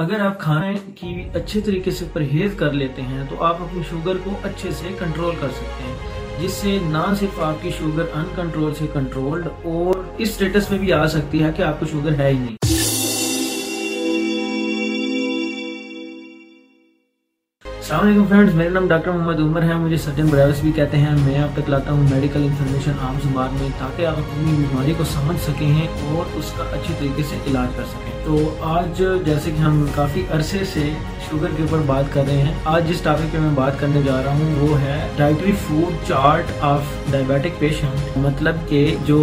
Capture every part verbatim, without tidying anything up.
اگر آپ کھانے کی اچھے طریقے سے پرہیز کر لیتے ہیں تو آپ اپنی شوگر کو اچھے سے کنٹرول کر سکتے ہیں، جس سے نہ صرف آپ کی شوگر ان کنٹرول سے کنٹرولڈ اور اس سٹیٹس میں بھی آ سکتی ہے کہ آپ کو شوگر ہے ہی نہیں۔ السلام علیکم فرینڈز، میرا نام ڈاکٹر محمد عمر ہے، مجھے سرجن بلیوز بھی کہتے ہیں۔ میں آپ تک لاتا ہوں میڈیکل انفارمیشن عام زبان میں تاکہ آپ اپنی بیماری کو سمجھ سکیں اور اس کا اچھی طریقے سے علاج کر سکیں۔ تو آج جیسے کہ ہم کافی عرصے سے شوگر کے اوپر بات کر رہے ہیں، آج جس ٹاپک پہ میں بات کرنے جا رہا ہوں وہ ہے dietary food chart of diabetic patient, مطلب کہ جو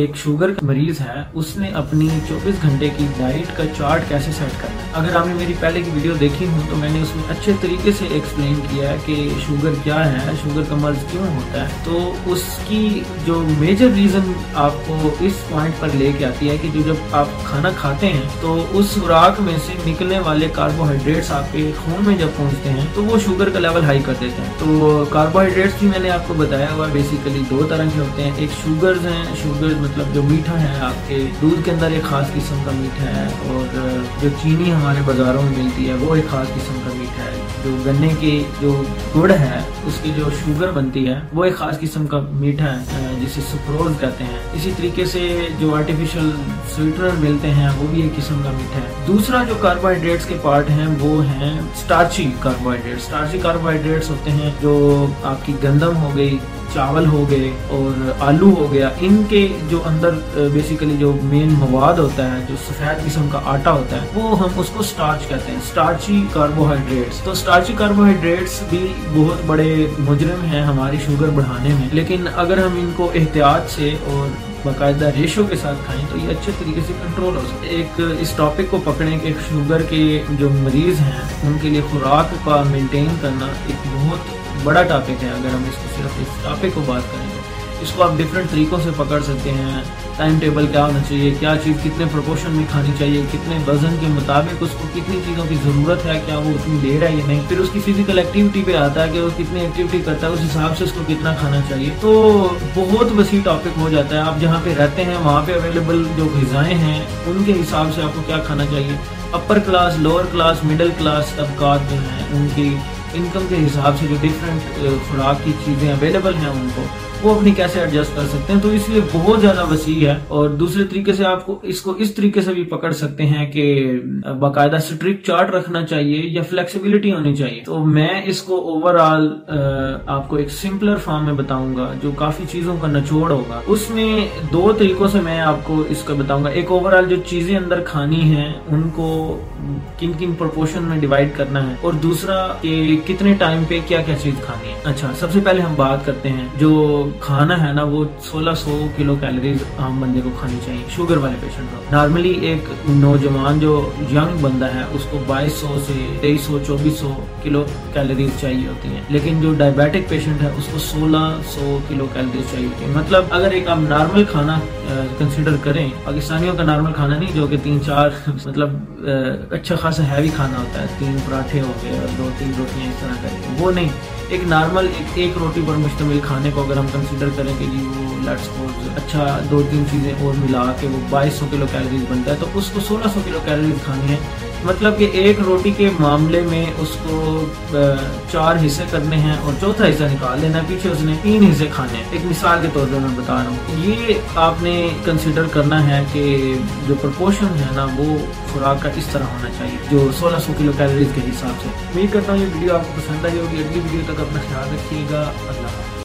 ایک شوگر کا مریض ہے اس نے اپنی چوبیس گھنٹے کی ڈائٹ کا چارٹ کیسے سیٹ کرنا ہے۔ اگر آپ نے میری پہلے کی ویڈیو دیکھی ہوں تو میں نے اس میں اچھے طریقے سے ایکسپلین کیا ہے کہ شوگر کیا ہے، شوگر کا مرض کیوں ہوتا ہے۔ تو اس کی جو میجر ریزن آپ کو اس پوائنٹ پر لے کے آتی ہے کہ جو جب آپ کھانا کھاتے ہیں تو اس خوراک میں سے نکلنے والے کاربوہائیڈریٹس آپ کے خون میں جب پہنچتے ہیں تو وہ شوگر کا لیول ہائی کر دیتے ہیں۔ تو کاربوہائیڈریٹس بھی میں نے آپ کو بتایا ہوا بیسیکلی دو طرح کے ہوتے ہیں، ایک شوگرز ہیں، شوگر مطلب جو میٹھا ہے، آپ کے دودھ کے اندر ایک خاص قسم کا میٹھا ہے، اور جو چینی ہمارے بازاروں میں ملتی ہے وہ ایک خاص قسم کا میٹھا ہے، جو گنے کی جو گڑ ہے اس کی جو شوگر بنتی ہے وہ ایک خاص قسم کا میٹھا ہے جسے سکروز کہتے ہیں۔ اسی طریقے سے جو آرٹیفیشل سویٹنر ملتے ہیں وہ بھی ایک قسم کا میٹھا ہے۔ دوسرا جو کاربوہائیڈریٹس کے پارٹ ہیں وہ ہیں اسٹارچی کاربوہائیڈریٹس۔ اسٹارچی کاربوہائیڈریٹس ہوتے ہیں جو آپ کی گندم ہو گئی، چاول ہو گئے اور آلو ہو گیا، ان کے جو اندر بیسیکلی جو مین مواد ہوتا ہے، جو سفید قسم کا آٹا ہوتا ہے، وہ ہم اس کو سٹارچ کہتے ہیں، سٹارچی کاربوہائیڈریٹس۔ تو سٹارچی کاربوہائیڈریٹس بھی بہت بڑے مجرم ہیں ہماری شوگر بڑھانے میں، لیکن اگر ہم ان کو احتیاط سے اور باقاعدہ ریشو کے ساتھ کھائیں تو یہ اچھے طریقے سے کنٹرول ہو سکتا ہے۔ ایک اس ٹاپک کو پکڑیں کہ شوگر کے جو مریض ہیں ان کے لیے خوراک کا مینٹین کرنا ایک بہت بڑا ٹاپک ہے۔ اگر ہم اس کو صرف اس ٹاپک کو بات کریں تو اس کو آپ ڈفرینٹ طریقوں سے پکڑ سکتے ہیں۔ ٹائم ٹیبل کیا ہونا چاہیے، کیا چیز کتنے پروپورشن میں کھانی چاہیے، کتنے وزن کے مطابق اس کو کتنی چیزوں کی ضرورت ہے، کیا وہ اتنی لے رہا ہے یا نہیں۔ پھر اس کی فزیکل ایکٹیویٹی پہ آتا ہے کہ وہ کتنی ایکٹیویٹی کرتا ہے، اس حساب سے اس کو کتنا کھانا چاہیے۔ تو بہت وسیع ٹاپک ہو جاتا ہے۔ آپ جہاں پہ رہتے ہیں وہاں پہ اویلیبل جو غذائیں ہیں ان کے حساب سے آپ کو کیا کھانا چاہیے، upper class, lower class, middle class طبقات جو ہیں ان کی انکم کے حساب سے جو ڈفرینٹ خوراک کی چیزیں اویلیبل ہیں ان کو وہ اپنی کیسے ایڈجسٹ کر سکتے ہیں۔ تو اس لیے بہت زیادہ وسیع ہے، اور دوسرے طریقے سے آپ کو اس کو اس طریقے سے بھی پکڑ سکتے ہیں کہ باقاعدہ اسٹرکٹ چارٹ رکھنا چاہیے یا فلیکسیبلٹی ہونی چاہیے۔ تو میں اس کو اوور آل آپ کو ایک سمپلر فارم میں بتاؤں گا جو کافی چیزوں کا نچوڑ ہوگا۔ اس میں دو طریقوں سے میں آپ کو اس کا بتاؤں گا، ایک اوور آل جو چیزیں اندر کھانی ہیں ان کو کن کن پرپورشن میں ڈیوائڈ کرنا ہے، اور دوسرا کہ کتنے ٹائم پہ کیا کیا چیز کھانی ہے۔ اچھا، سب سے پہلے ہم بات کرتے ہیں جو کھانا ہے نا وہ سولہ سو کلو کیلوریز عام بندے کو کھانی چاہیے، شوگر والے پیشنٹ کو۔ نارملی ایک نوجوان جو ینگ بندہ ہے اس کو بائیس سو سے تیئیس سو چوبیس سو کلو کیلوریز چاہیے ہوتی ہیں، لیکن جو ڈائبیٹک پیشنٹ ہے اس کو سولہ سو کلو کیلوریز چاہیے ہوتی ہیں۔ مطلب اگر ایک آپ نارمل کھانا کنسیڈر کریں، پاکستانیوں کا نارمل کھانا نہیں جو کہ تین چار مطلب اچھا خاصا ہیوی کھانا ہوتا ہے، تین پراٹھے ہو گئے اور دو تین روٹیاں اس طرح کریں، وہ نہیں، ایک نارمل ایک ایک روٹی پر مشتمل کھانے کو اگر ہم کنسیڈر کریں کہ جی وہ لیٹس سپوز اچھا دو تین چیزیں اور ملا کے وہ بائیس سو کلو کیلوریز بنتا ہے، تو اس کو سولہ سو کلو کیلوریز کھانی ہے۔ مطلب کہ ایک روٹی کے معاملے میں اس کو چار حصے کرنے ہیں اور چوتھا حصہ نکال لینا ہے، پیچھے اس نے تین حصے کھانے ہیں، ایک مثال کے طور پر میں بتا رہا ہوں۔ یہ آپ نے کنسیڈر کرنا ہے کہ جو پرپورشن ہے نا وہ خوراک کا اس طرح ہونا چاہیے جو سولہ سو کلو کیلوریز کے حساب سے۔ امید کرتا ہوں یہ ویڈیو آپ کو پسند آئی ہوگی۔ اگلی ویڈیو تک اپنا خیال رکھیے گا۔ اللہ حافظ۔